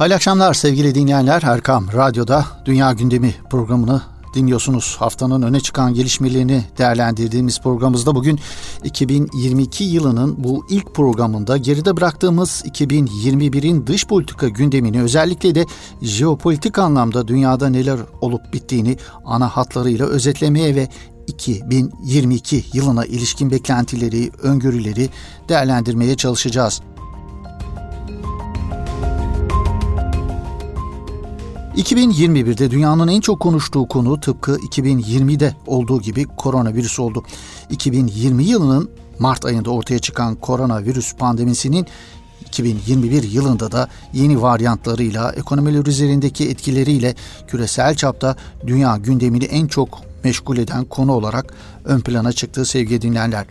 Hayırlı akşamlar sevgili dinleyenler. Arkam Radyo'da Dünya Gündemi programını dinliyorsunuz. Haftanın öne çıkan gelişmelerini değerlendirdiğimiz programımızda bugün 2022 yılının bu ilk programında geride bıraktığımız 2021'in dış politika gündemini, özellikle de jeopolitik anlamda dünyada neler olup bittiğini ana hatlarıyla özetlemeye ve 2022 yılına ilişkin beklentileri, öngörüleri değerlendirmeye çalışacağız. 2021'de dünyanın en çok konuştuğu konu tıpkı 2020'de olduğu gibi koronavirüs oldu. 2020 yılının Mart ayında ortaya çıkan koronavirüs pandemisinin 2021 yılında da yeni varyantlarıyla, ekonomiler üzerindeki etkileriyle küresel çapta dünya gündemini en çok meşgul eden konu olarak ön plana çıktı sevgili dinleyenler.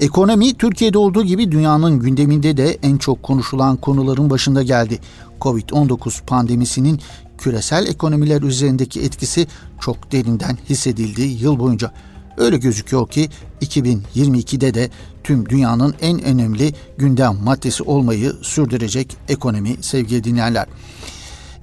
Ekonomi Türkiye'de olduğu gibi dünyanın gündeminde de en çok konuşulan konuların başında geldi. COVID-19 pandemisinin küresel ekonomiler üzerindeki etkisi çok derinden hissedildi yıl boyunca. Öyle gözüküyor ki 2022'de de tüm dünyanın en önemli gündem maddesi olmayı sürdürecek ekonomi sevgili dinleyenler.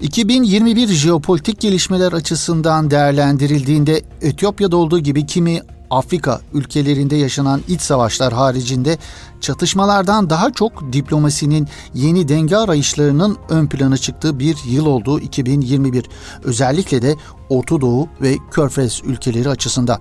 2021 jeopolitik gelişmeler açısından değerlendirildiğinde Etiyopya'da olduğu gibi kimi Afrika ülkelerinde yaşanan iç savaşlar haricinde çatışmalardan daha çok diplomasinin, yeni denge arayışlarının ön plana çıktığı bir yıl oldu 2021. Özellikle de Orta Doğu ve Körfez ülkeleri açısından.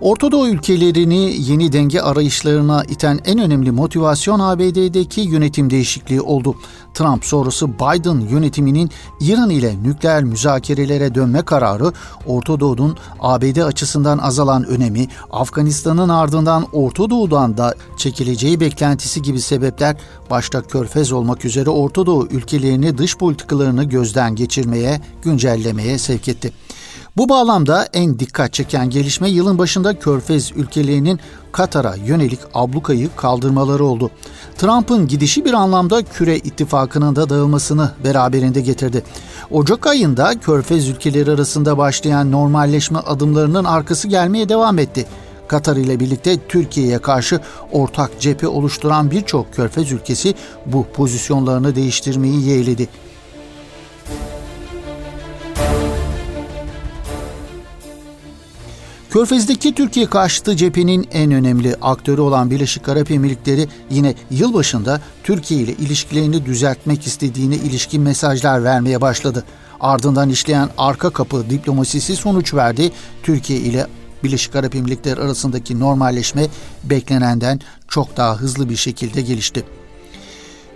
Orta Doğu ülkelerini yeni denge arayışlarına iten en önemli motivasyon ABD'deki yönetim değişikliği oldu. Trump sonrası Biden yönetiminin İran ile nükleer müzakerelere dönme kararı, Orta Doğu'nun ABD açısından azalan önemi, Afganistan'ın ardından Orta Doğu'dan da çekileceği beklentisi gibi sebepler başta Körfez olmak üzere Orta Doğu ülkelerini dış politikalarını gözden geçirmeye, güncellemeye sevk etti. Bu bağlamda en dikkat çeken gelişme yılın başında Körfez ülkelerinin Katar'a yönelik ablukayı kaldırmaları oldu. Trump'ın gidişi bir anlamda küre ittifakının da dağılmasını beraberinde getirdi. Ocak ayında Körfez ülkeleri arasında başlayan normalleşme adımlarının arkası gelmeye devam etti. Katar ile birlikte Türkiye'ye karşı ortak cephe oluşturan birçok Körfez ülkesi bu pozisyonlarını değiştirmeyi yeğledi. Körfez'deki Türkiye karşıtı cephenin en önemli aktörü olan Birleşik Arap Emirlikleri yine yılbaşında Türkiye ile ilişkilerini düzeltmek istediğine ilişkin mesajlar vermeye başladı. Ardından işleyen arka kapı diplomasisi sonuç verdi. Türkiye ile Birleşik Arap Emirlikleri arasındaki normalleşme beklenenden çok daha hızlı bir şekilde gelişti.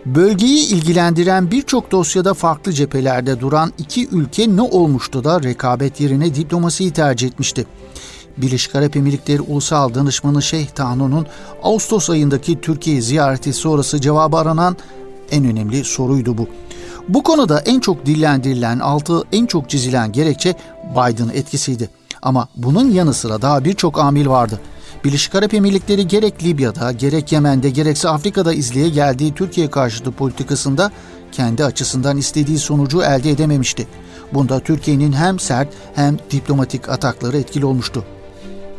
Bölgeyi ilgilendiren birçok dosyada farklı cephelerde duran iki ülke ne olmuştu da rekabet yerine diplomasiyi tercih etmişti? Birleşik Arap Emirlikleri Ulusal Danışmanı Şeyh Tanu'nun Ağustos ayındaki Türkiye ziyareti sonrası cevabı aranan en önemli soruydu bu. Bu konuda en çok dillendirilen, altı en çok çizilen gerekçe Biden etkisiydi. Ama bunun yanı sıra daha birçok amil vardı. Birleşik Arap Emirlikleri gerek Libya'da, gerek Yemen'de, gerekse Afrika'da izleye geldiği Türkiye karşıtı politikasında kendi açısından istediği sonucu elde edememişti. Bunda Türkiye'nin hem sert hem diplomatik atakları etkili olmuştu.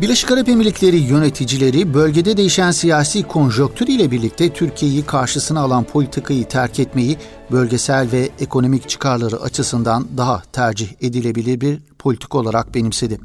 Birleşik Arap Emirlikleri yöneticileri bölgede değişen siyasi konjonktür ile birlikte Türkiye'yi karşısına alan politikayı terk etmeyi bölgesel ve ekonomik çıkarları açısından daha tercih edilebilir bir politika olarak benimsedi.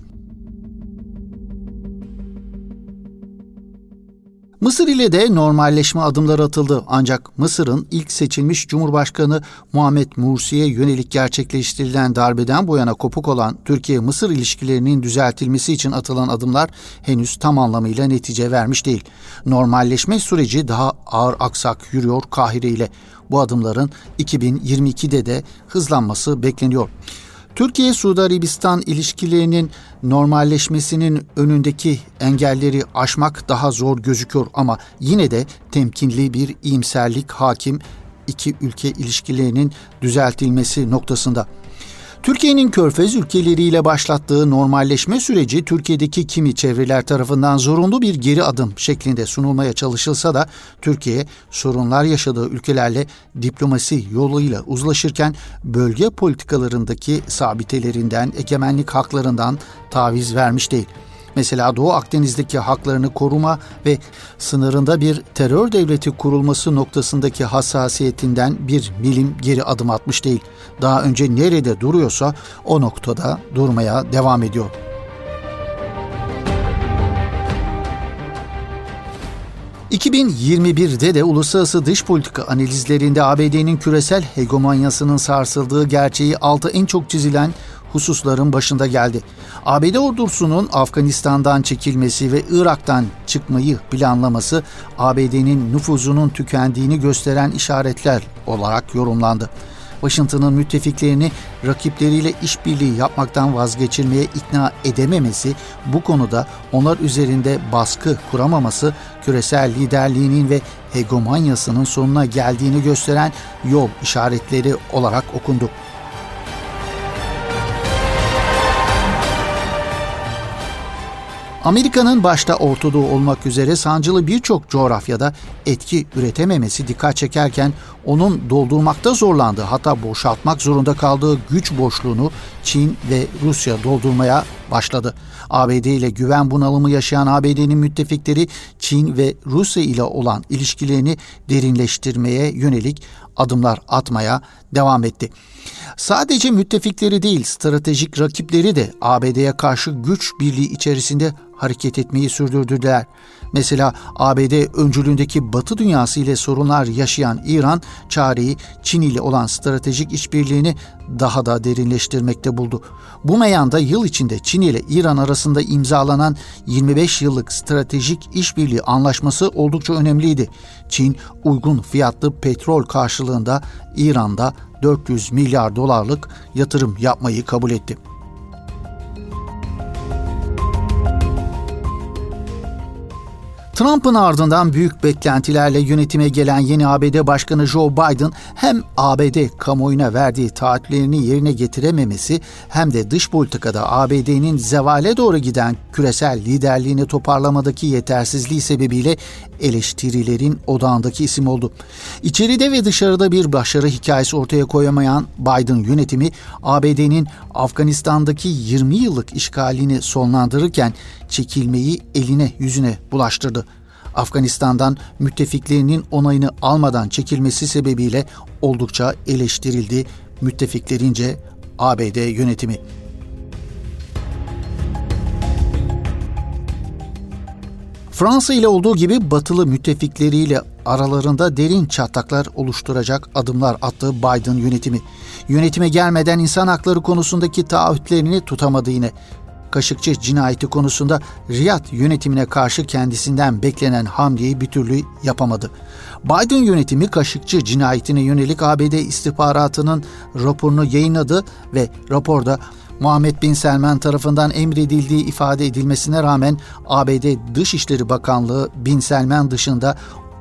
Mısır ile de normalleşme adımları atıldı ancak Mısır'ın ilk seçilmiş Cumhurbaşkanı Muhammed Mursi'ye yönelik gerçekleştirilen darbeden bu yana kopuk olan Türkiye-Mısır ilişkilerinin düzeltilmesi için atılan adımlar henüz tam anlamıyla netice vermiş değil. Normalleşme süreci daha ağır aksak yürüyor Kahire ile. Bu adımların 2022'de de hızlanması bekleniyor. Türkiye-Suudi Arabistan ilişkilerinin normalleşmesinin önündeki engelleri aşmak daha zor gözüküyor ama yine de temkinli bir iyimserlik hakim iki ülke ilişkilerinin düzeltilmesi noktasında. Türkiye'nin Körfez ülkeleriyle başlattığı normalleşme süreci Türkiye'deki kimi çevreler tarafından zorunlu bir geri adım şeklinde sunulmaya çalışılsa da Türkiye sorunlar yaşadığı ülkelerle diplomasi yoluyla uzlaşırken bölge politikalarındaki sabitelerinden, egemenlik haklarından taviz vermiş değil. Mesela Doğu Akdeniz'deki haklarını koruma ve sınırında bir terör devleti kurulması noktasındaki hassasiyetinden bir milim geri adım atmış değil. Daha önce nerede duruyorsa o noktada durmaya devam ediyor. ...2021'de de uluslararası dış politika analizlerinde ABD'nin küresel hegemonyasının sarsıldığı gerçeği altı en çok çizilen hususların başında geldi. ABD ordusunun Afganistan'dan çekilmesi ve Irak'tan çıkmayı planlaması ABD'nin nüfuzunun tükendiğini gösteren işaretler olarak yorumlandı. Washington'ın müttefiklerini rakipleriyle işbirliği yapmaktan vazgeçilmeye ikna edememesi, bu konuda onlar üzerinde baskı kuramaması, küresel liderliğinin ve hegemonyasının sonuna geldiğini gösteren yol işaretleri olarak okundu. Amerika'nın başta Orta Doğu olmak üzere sancılı birçok coğrafyada etki üretememesi dikkat çekerken onun doldurmakta zorlandığı, hatta boşaltmak zorunda kaldığı güç boşluğunu Çin ve Rusya doldurmaya başladı. ABD ile güven bunalımı yaşayan ABD'nin müttefikleri Çin ve Rusya ile olan ilişkilerini derinleştirmeye yönelik adımlar atmaya devam etti. Sadece müttefikleri değil, stratejik rakipleri de ABD'ye karşı güç birliği içerisinde hareket etmeyi sürdürdüler. Mesela ABD öncülüğündeki Batı dünyası ile sorunlar yaşayan İran, çareyi Çin ile olan stratejik işbirliğini daha da derinleştirmekte buldu. Bu meyanda yıl içinde Çin ile İran arasında imzalanan 25 yıllık stratejik işbirliği anlaşması oldukça önemliydi. Çin, uygun fiyatlı petrol karşılığında İran'da 400 milyar dolarlık yatırım yapmayı kabul etti. Trump'ın ardından büyük beklentilerle yönetime gelen yeni ABD Başkanı Joe Biden, hem ABD kamuoyuna verdiği taahhütlerini yerine getirememesi hem de dış politikada ABD'nin zevale doğru giden küresel liderliğini toparlamadaki yetersizliği sebebiyle eleştirilerin odağındaki isim oldu. İçeride ve dışarıda bir başarı hikayesi ortaya koyamayan Biden yönetimi, ABD'nin Afganistan'daki 20 yıllık işgalini sonlandırırken çekilmeyi eline yüzüne bulaştırdı. Afganistan'dan müttefiklerinin onayını almadan çekilmesi sebebiyle oldukça eleştirildi müttefiklerince ABD yönetimi. Fransa ile olduğu gibi batılı müttefikleriyle aralarında derin çatlaklar oluşturacak adımlar attığı Biden yönetimi. Yönetime gelmeden insan hakları konusundaki taahhütlerini tutamadı yine. Kaşıkçı cinayeti konusunda Riyad yönetimine karşı kendisinden beklenen hamleyi bir türlü yapamadı. Biden yönetimi Kaşıkçı cinayetine yönelik ABD istihbaratının raporunu yayınladı ve raporda Muhammed Bin Selman tarafından emredildiği ifade edilmesine rağmen ABD Dışişleri Bakanlığı Bin Selman dışında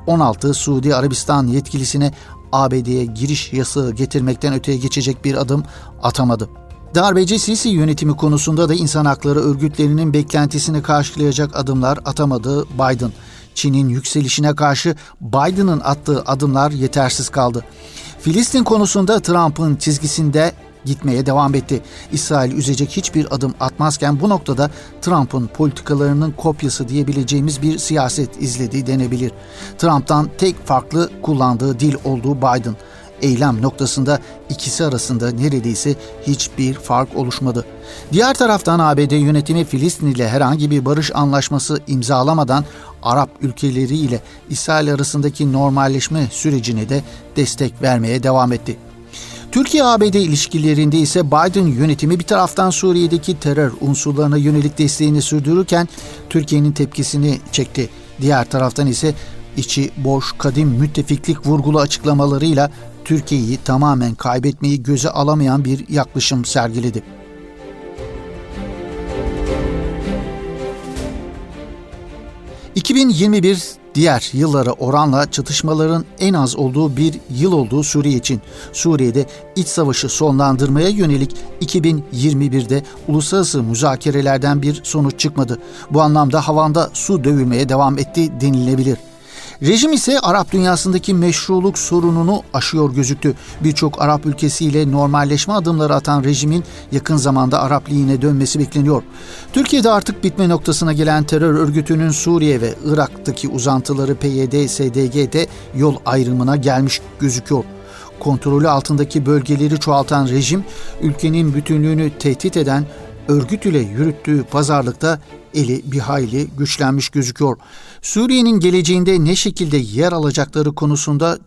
16 Suudi Arabistan yetkilisine ABD'ye giriş yasağı getirmekten öteye geçecek bir adım atamadı. Darbeci Sisi yönetimi konusunda da insan hakları örgütlerinin beklentisini karşılayacak adımlar atamadı Biden. Çin'in yükselişine karşı Biden'ın attığı adımlar yetersiz kaldı. Filistin konusunda Trump'ın çizgisinde gitmeye devam etti. İsrail üzecek hiçbir adım atmazken bu noktada Trump'ın politikalarının kopyası diyebileceğimiz bir siyaset izlediği denebilir. Trump'tan tek farklı kullandığı dil olduğu Biden. Eylem noktasında ikisi arasında neredeyse hiçbir fark oluşmadı. Diğer taraftan ABD yönetimi Filistin ile herhangi bir barış anlaşması imzalamadan Arap ülkeleri ile İsrail arasındaki normalleşme sürecine de destek vermeye devam etti. Türkiye-ABD ilişkilerinde ise Biden yönetimi bir taraftan Suriye'deki terör unsurlarına yönelik desteğini sürdürürken Türkiye'nin tepkisini çekti. Diğer taraftan ise içi boş kadim müttefiklik vurgulu açıklamalarıyla Türkiye'yi tamamen kaybetmeyi göze alamayan bir yaklaşım sergiledi. ...2021 diğer yıllara oranla çatışmaların en az olduğu bir yıl olduğu Suriye için. Suriye'de iç savaşı sonlandırmaya yönelik 2021'de uluslararası müzakerelerden bir sonuç çıkmadı. Bu anlamda havanda su dövülmeye devam etti denilebilir. Rejim ise Arap dünyasındaki meşruluk sorununu aşıyor gözüktü. Birçok Arap ülkesiyle normalleşme adımları atan rejimin yakın zamanda Arap Ligi'ne dönmesi bekleniyor. Türkiye'de artık bitme noktasına gelen terör örgütünün Suriye ve Irak'taki uzantıları PYD-SDG'de yol ayrımına gelmiş gözüküyor. Kontrolü altındaki bölgeleri çoğaltan rejim, ülkenin bütünlüğünü tehdit eden örgüt ile yürüttüğü pazarlıkta eli bir hayli güçlenmiş gözüküyor. Suriye'nin geleceğinde ne şekilde yer alacakları konusunda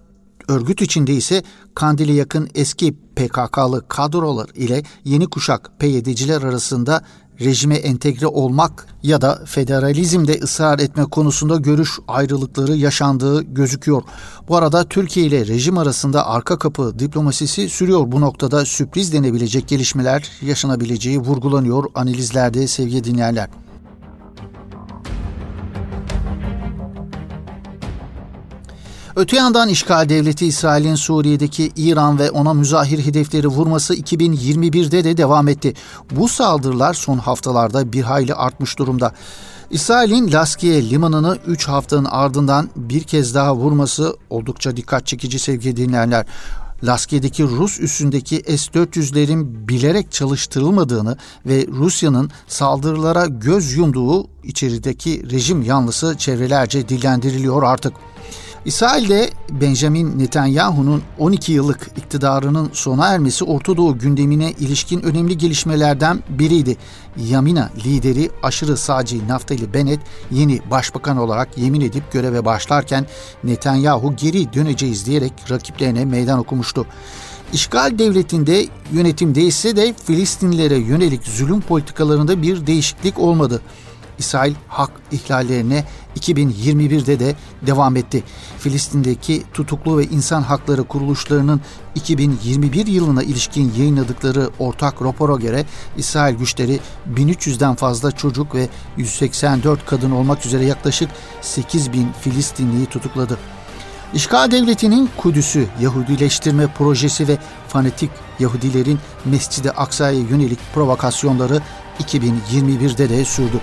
örgüt içinde ise Kandil'e yakın eski PKK'lı kadrolar ile yeni kuşak PYD'ciler arasında rejime entegre olmak ya da federalizmde ısrar etme konusunda görüş ayrılıkları yaşandığı gözüküyor. Bu arada Türkiye ile rejim arasında arka kapı diplomasisi sürüyor. Bu noktada sürpriz denebilecek gelişmeler yaşanabileceği vurgulanıyor analizlerde sevgili dinleyenler. Öte yandan işgal devleti İsrail'in Suriye'deki İran ve ona müzahir hedefleri vurması 2021'de de devam etti. Bu saldırılar son haftalarda bir hayli artmış durumda. İsrail'in Laskiye limanını 3 haftanın ardından bir kez daha vurması oldukça dikkat çekici sevgili dinleyenler. Laskiye'deki Rus üssündeki S-400'lerin bilerek çalıştırılmadığını ve Rusya'nın saldırılara göz yumduğu içerideki rejim yanlısı çevrelerce dillendiriliyor artık. İsrail'de Benjamin Netanyahu'nun 12 yıllık iktidarının sona ermesi Orta Doğu gündemine ilişkin önemli gelişmelerden biriydi. Yamina lideri aşırı sağcı Naftali Bennett yeni başbakan olarak yemin edip göreve başlarken Netanyahu geri döneceğiz diyerek rakiplerine meydan okumuştu. İşgal devletinde yönetimde ise de Filistinlilere yönelik zulüm politikalarında bir değişiklik olmadı. İsrail hak ihlallerine 2021'de de devam etti. Filistin'deki tutuklu ve insan hakları kuruluşlarının 2021 yılına ilişkin yayınladıkları ortak rapora göre İsrail güçleri 1300'den fazla çocuk ve 184 kadın olmak üzere yaklaşık 8000 Filistinliyi tutukladı. İşgal devletinin Kudüs'ü Yahudileştirme projesi ve fanatik Yahudilerin Mescid-i Aksa'ya yönelik provokasyonları 2021'de de sürdü.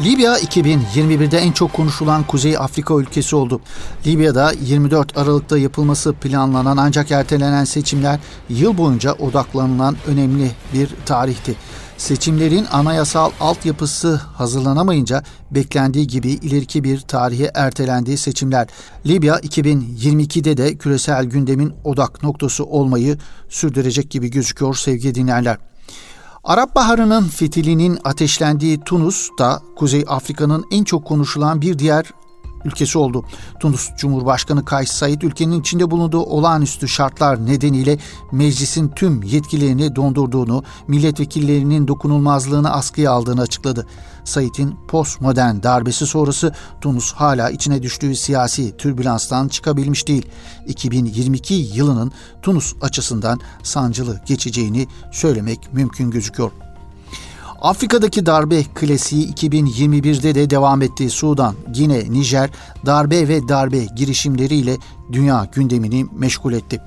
Libya 2021'de en çok konuşulan Kuzey Afrika ülkesi oldu. Libya'da 24 Aralık'ta yapılması planlanan ancak ertelenen seçimler yıl boyunca odaklanılan önemli bir tarihti. Seçimlerin anayasal altyapısı hazırlanamayınca beklendiği gibi ileriki bir tarihe ertelendi seçimler. Libya 2022'de de küresel gündemin odak noktası olmayı sürdürecek gibi gözüküyor sevgili dinleyenler. Arap Baharı'nın fitilinin ateşlendiği Tunus da Kuzey Afrika'nın en çok konuşulan bir diğer ülkesi oldu. Tunus Cumhurbaşkanı Kays Said ülkenin içinde bulunduğu olağanüstü şartlar nedeniyle meclisin tüm yetkilerini dondurduğunu, milletvekillerinin dokunulmazlığını askıya aldığını açıkladı. Said'in postmodern darbesi sonrası Tunus hala içine düştüğü siyasi türbülanstan çıkabilmiş değil. 2022 yılının Tunus açısından sancılı geçeceğini söylemek mümkün gözüküyor. Afrika'daki darbe klasiği 2021'de de devam etti. Sudan, Gine, Nijer darbe ve darbe girişimleriyle dünya gündemini meşgul etti.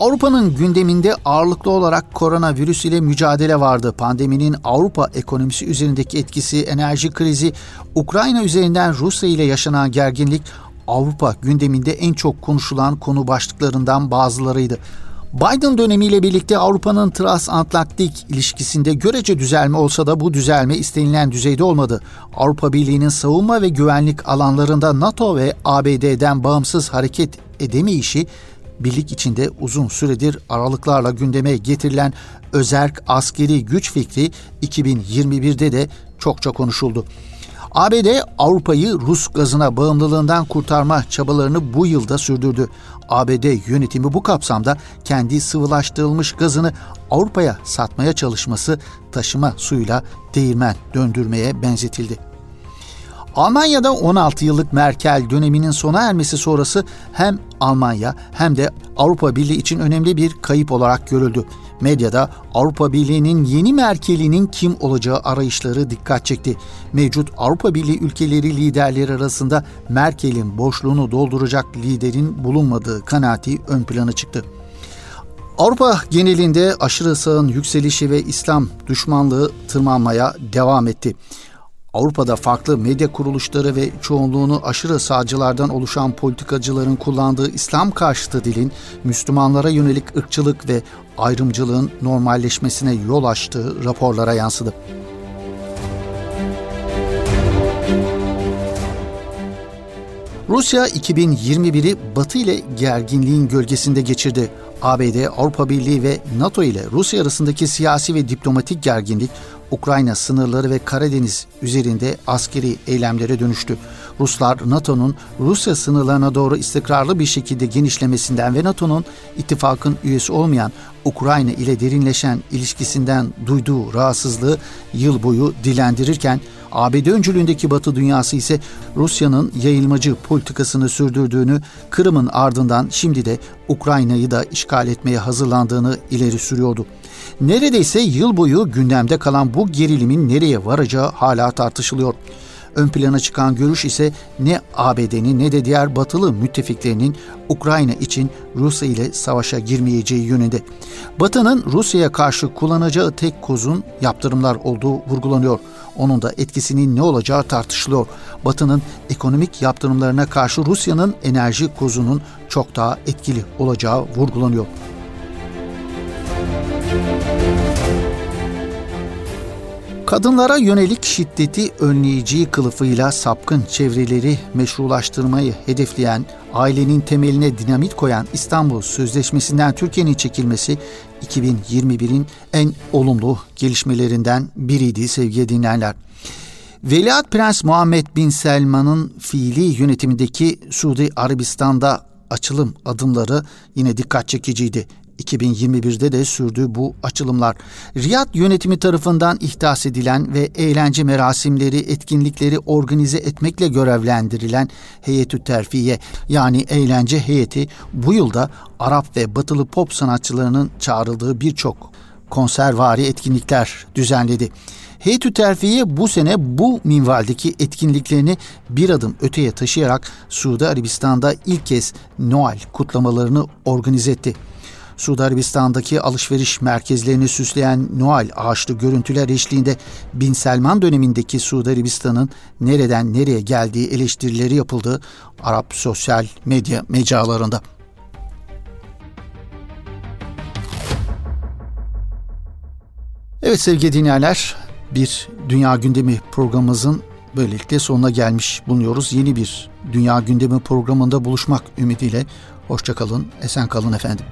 Avrupa'nın gündeminde ağırlıklı olarak koronavirüs ile mücadele vardı. Pandeminin Avrupa ekonomisi üzerindeki etkisi, enerji krizi, Ukrayna üzerinden Rusya ile yaşanan gerginlik, Avrupa gündeminde en çok konuşulan konu başlıklarından bazılarıydı. Biden dönemiyle birlikte Avrupa'nın transatlantik ilişkisinde görece düzelme olsa da bu düzelme istenilen düzeyde olmadı. Avrupa Birliği'nin savunma ve güvenlik alanlarında NATO ve ABD'den bağımsız hareket edemeyişi, birlik içinde uzun süredir aralıklarla gündeme getirilen özerk askeri güç fikri 2021'de de çokça konuşuldu. ABD, Avrupa'yı Rus gazına bağımlılığından kurtarma çabalarını bu yılda sürdürdü. ABD yönetimi bu kapsamda kendi sıvılaştırılmış gazını Avrupa'ya satmaya çalışması taşıma suyuyla değirmen döndürmeye benzetildi. Almanya'da 16 yıllık Merkel döneminin sona ermesi sonrası hem Almanya hem de Avrupa Birliği için önemli bir kayıp olarak görüldü. Medyada Avrupa Birliği'nin yeni Merkel'inin kim olacağı arayışları dikkat çekti. Mevcut Avrupa Birliği ülkeleri liderleri arasında Merkel'in boşluğunu dolduracak liderin bulunmadığı kanaati ön plana çıktı. Avrupa genelinde aşırı sağın yükselişi ve İslam düşmanlığı tırmanmaya devam etti. Avrupa'da farklı medya kuruluşları ve çoğunluğunu aşırı sağcılardan oluşan politikacıların kullandığı İslam karşıtı dilin Müslümanlara yönelik ırkçılık ve ayrımcılığın normalleşmesine yol açtığı raporlara yansıdı. Rusya 2021'i Batı ile gerginliğin gölgesinde geçirdi. ABD, Avrupa Birliği ve NATO ile Rusya arasındaki siyasi ve diplomatik gerginlik, Ukrayna sınırları ve Karadeniz üzerinde askeri eylemlere dönüştü. Ruslar, NATO'nun Rusya sınırlarına doğru istikrarlı bir şekilde genişlemesinden ve NATO'nun ittifakın üyesi olmayan Ukrayna ile derinleşen ilişkisinden duyduğu rahatsızlığı yıl boyu dilendirirken, ABD öncülüğündeki Batı dünyası ise Rusya'nın yayılmacı politikasını sürdürdüğünü, Kırım'ın ardından şimdi de Ukrayna'yı da işgal etmeye hazırlandığını ileri sürüyordu. Neredeyse yıl boyu gündemde kalan bu gerilimin nereye varacağı hala tartışılıyor. Ön plana çıkan görüş ise ne ABD'nin ne de diğer batılı müttefiklerinin Ukrayna için Rusya ile savaşa girmeyeceği yönünde. Batı'nın Rusya'ya karşı kullanacağı tek kozun yaptırımlar olduğu vurgulanıyor. Onun da etkisinin ne olacağı tartışılıyor. Batı'nın ekonomik yaptırımlarına karşı Rusya'nın enerji kozunun çok daha etkili olacağı vurgulanıyor. Kadınlara yönelik şiddeti önleyici kılıfıyla sapkın çevreleri meşrulaştırmayı hedefleyen, ailenin temeline dinamit koyan İstanbul Sözleşmesi'nden Türkiye'nin çekilmesi 2021'in en olumlu gelişmelerinden biriydi sevgili dinleyenler. Veliaht Prens Muhammed Bin Selman'ın fiili yönetimindeki Suudi Arabistan'da açılım adımları yine dikkat çekiciydi. 2021'de de sürdü bu açılımlar. Riyad yönetimi tarafından ihdas edilen ve eğlence merasimleri, etkinlikleri organize etmekle görevlendirilen Heyetü Terfiye, yani eğlence heyeti, bu yılda Arap ve Batılı pop sanatçılarının çağrıldığı birçok konservari etkinlikler düzenledi. Heyetü Terfiye bu sene bu minvaldeki etkinliklerini bir adım öteye taşıyarak Suudi Arabistan'da ilk kez Noel kutlamalarını organize etti. Suudi Arabistan'daki alışveriş merkezlerini süsleyen Noel ağaçlı görüntüler eşliğinde Bin Selman dönemindeki Suudi Arabistan'ın nereden nereye geldiği eleştirileri yapıldı Arap sosyal medya mecralarında. Evet sevgili dinleyenler, bir Dünya Gündemi programımızın böylelikle sonuna gelmiş bulunuyoruz. Yeni bir Dünya Gündemi programında buluşmak ümidiyle hoşça kalın, esen kalın efendim.